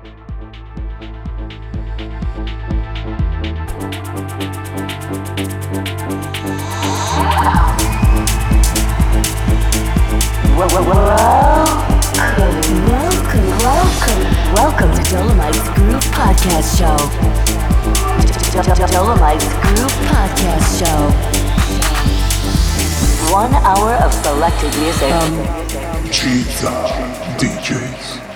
Welcome to Dolomites Groove Podcast Show. Dolomites Groove Podcast Show. 1 hour of selected music. gizA DJs.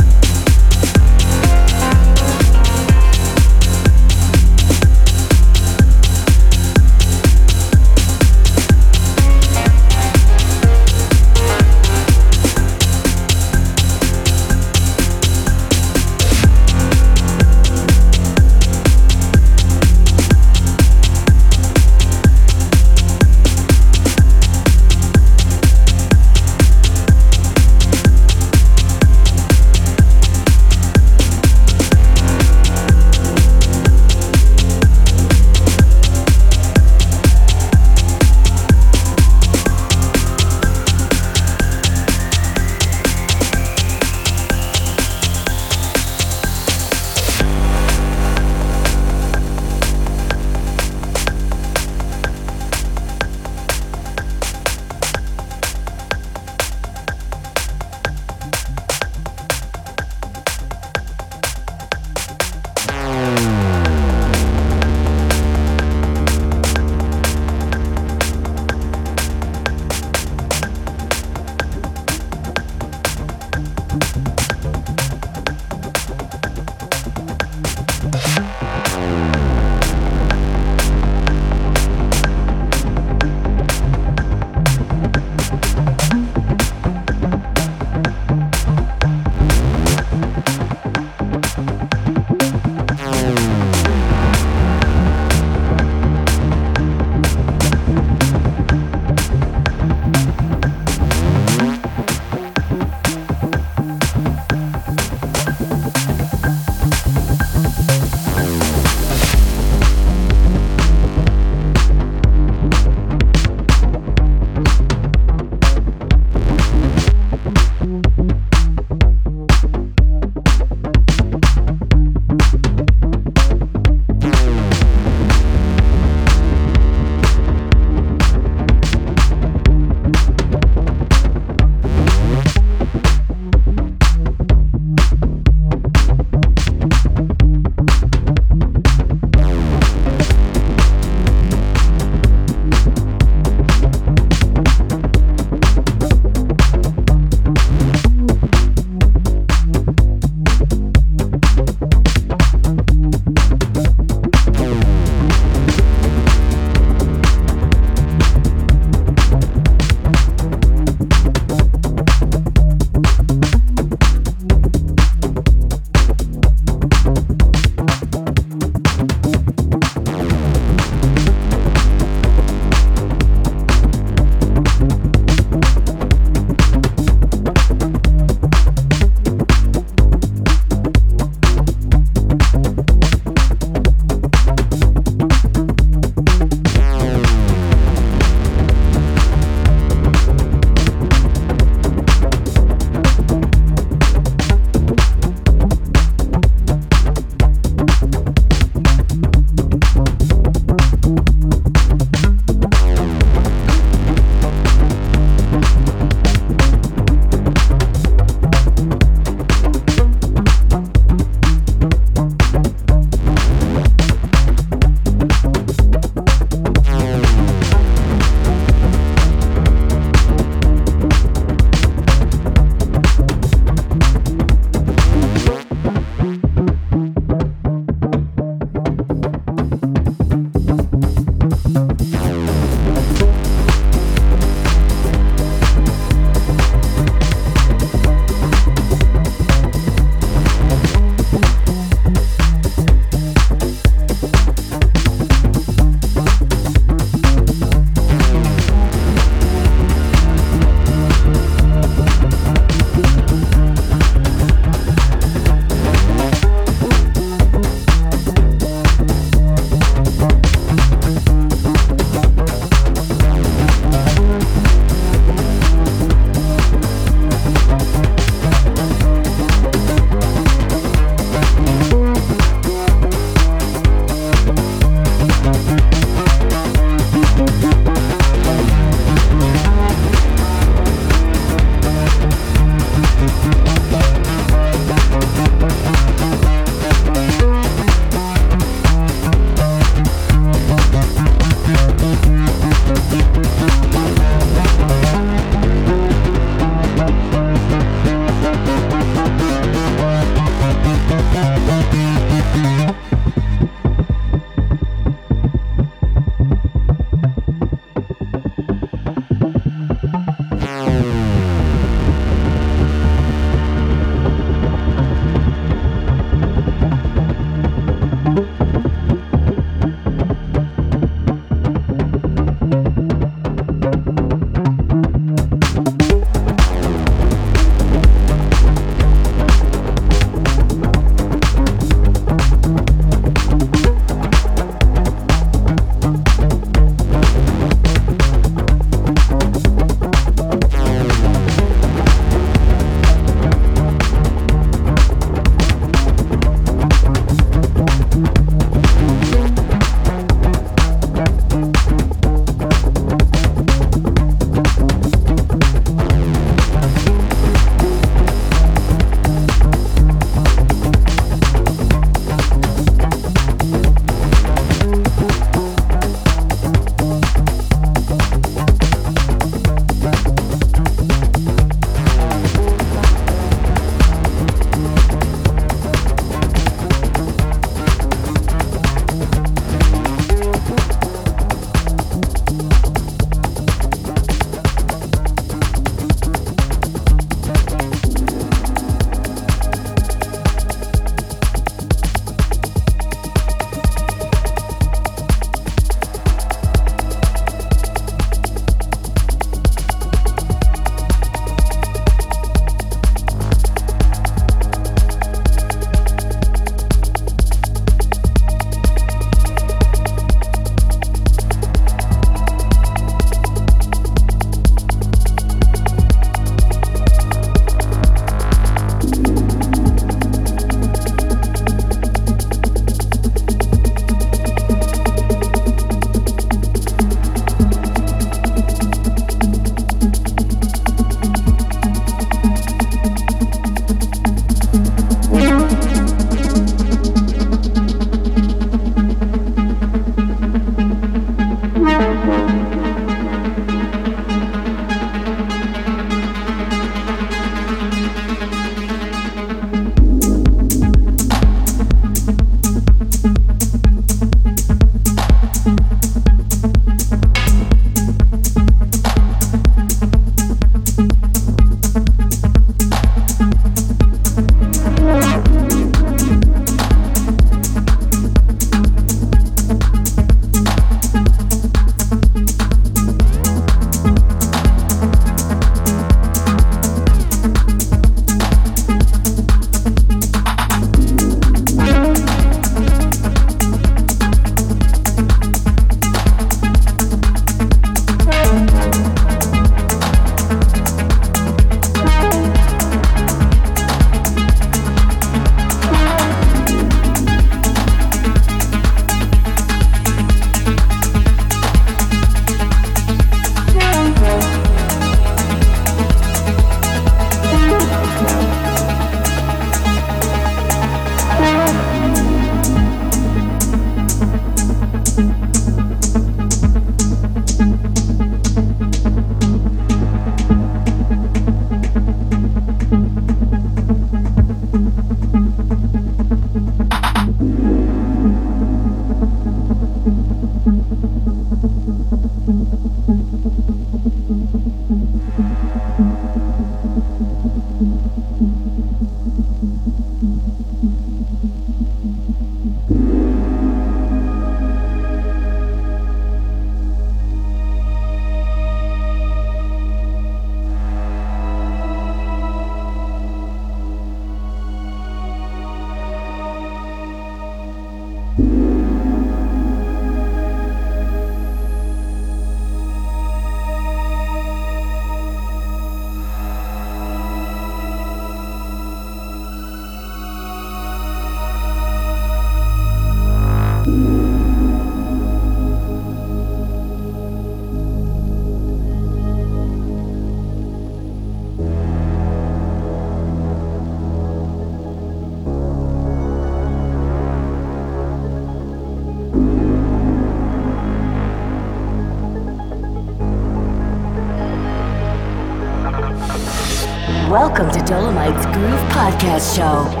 Welcome to Dolomites Groove Podcast Show.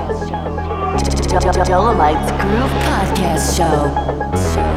Dolomites Groove Podcast Show.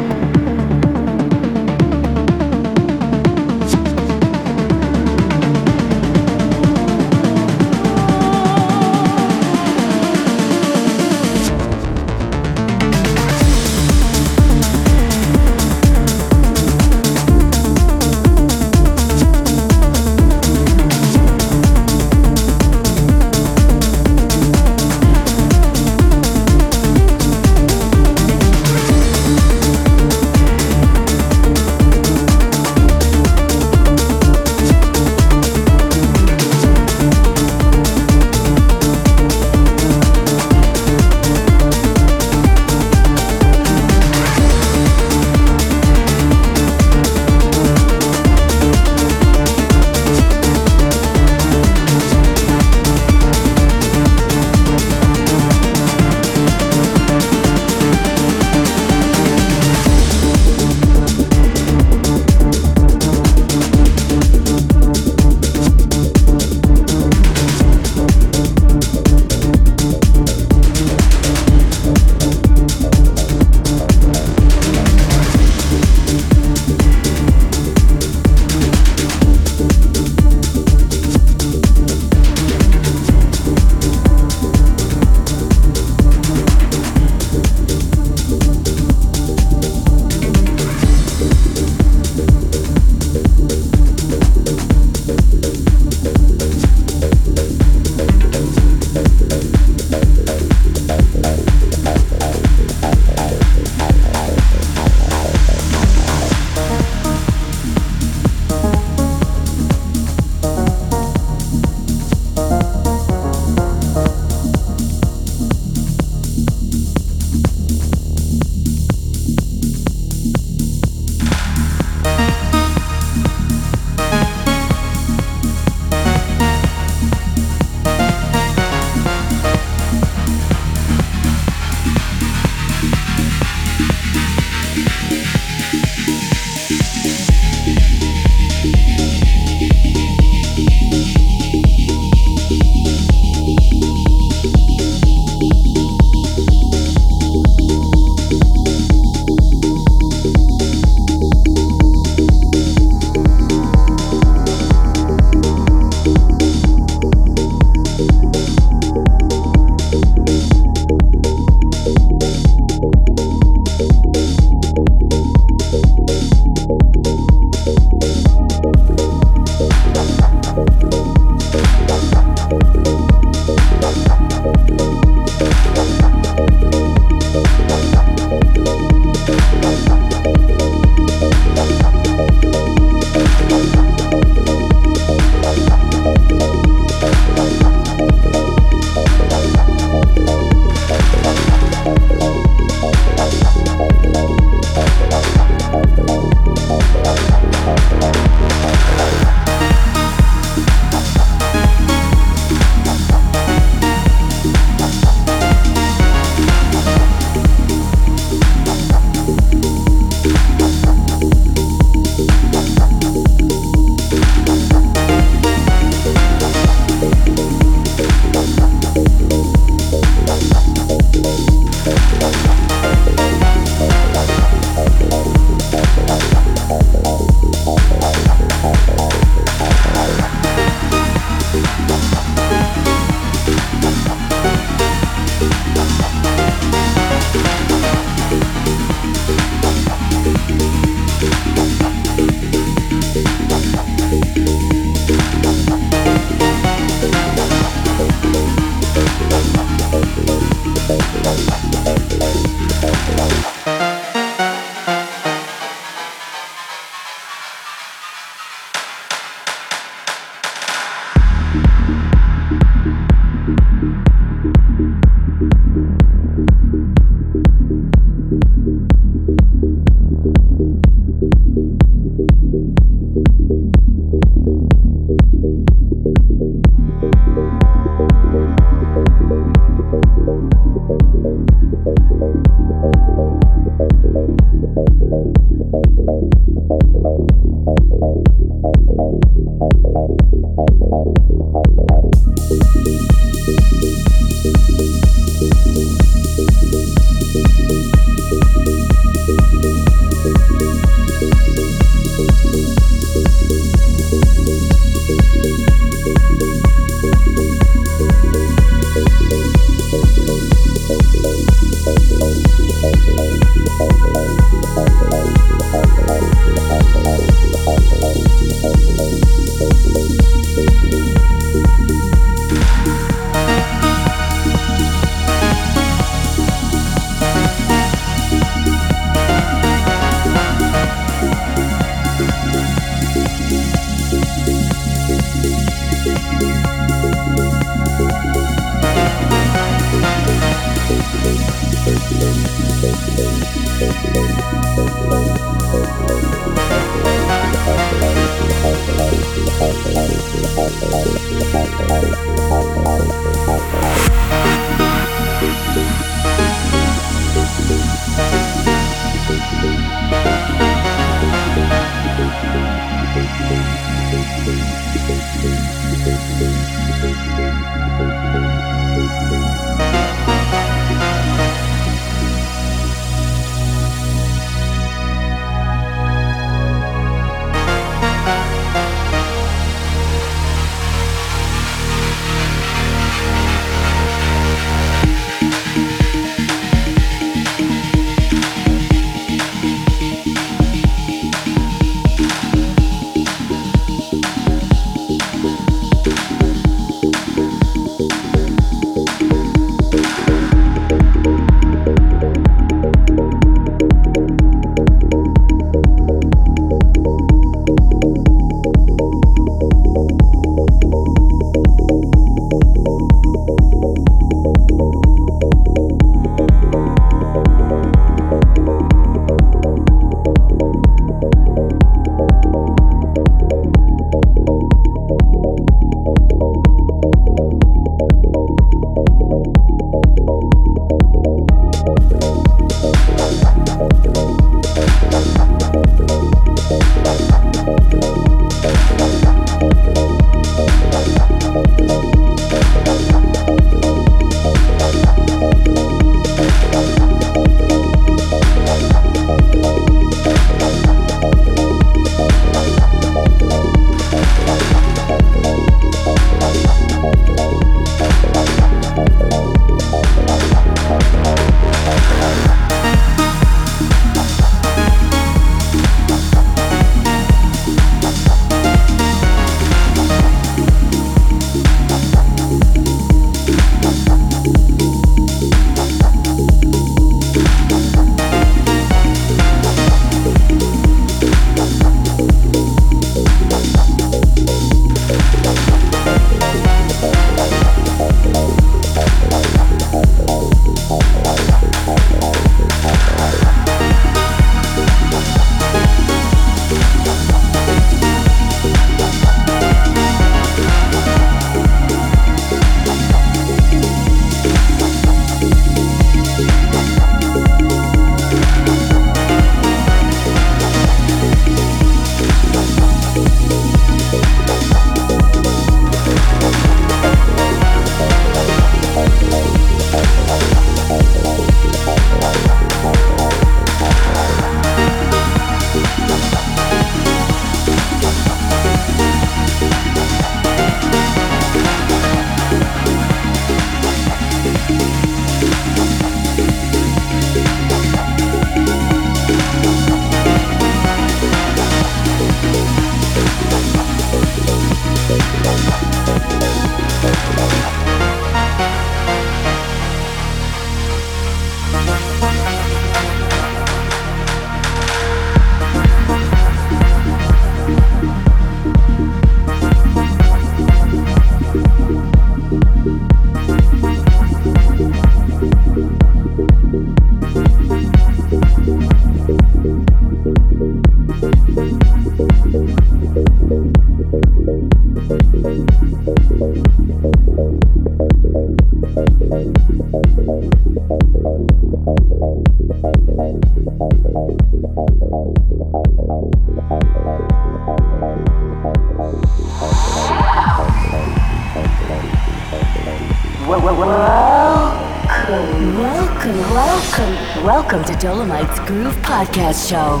Welcome to Dolomites Groove Podcast Show.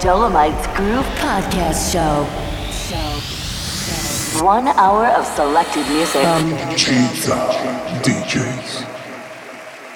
Dolomites Groove Podcast Show. 1 hour of selected music from gizA DJs.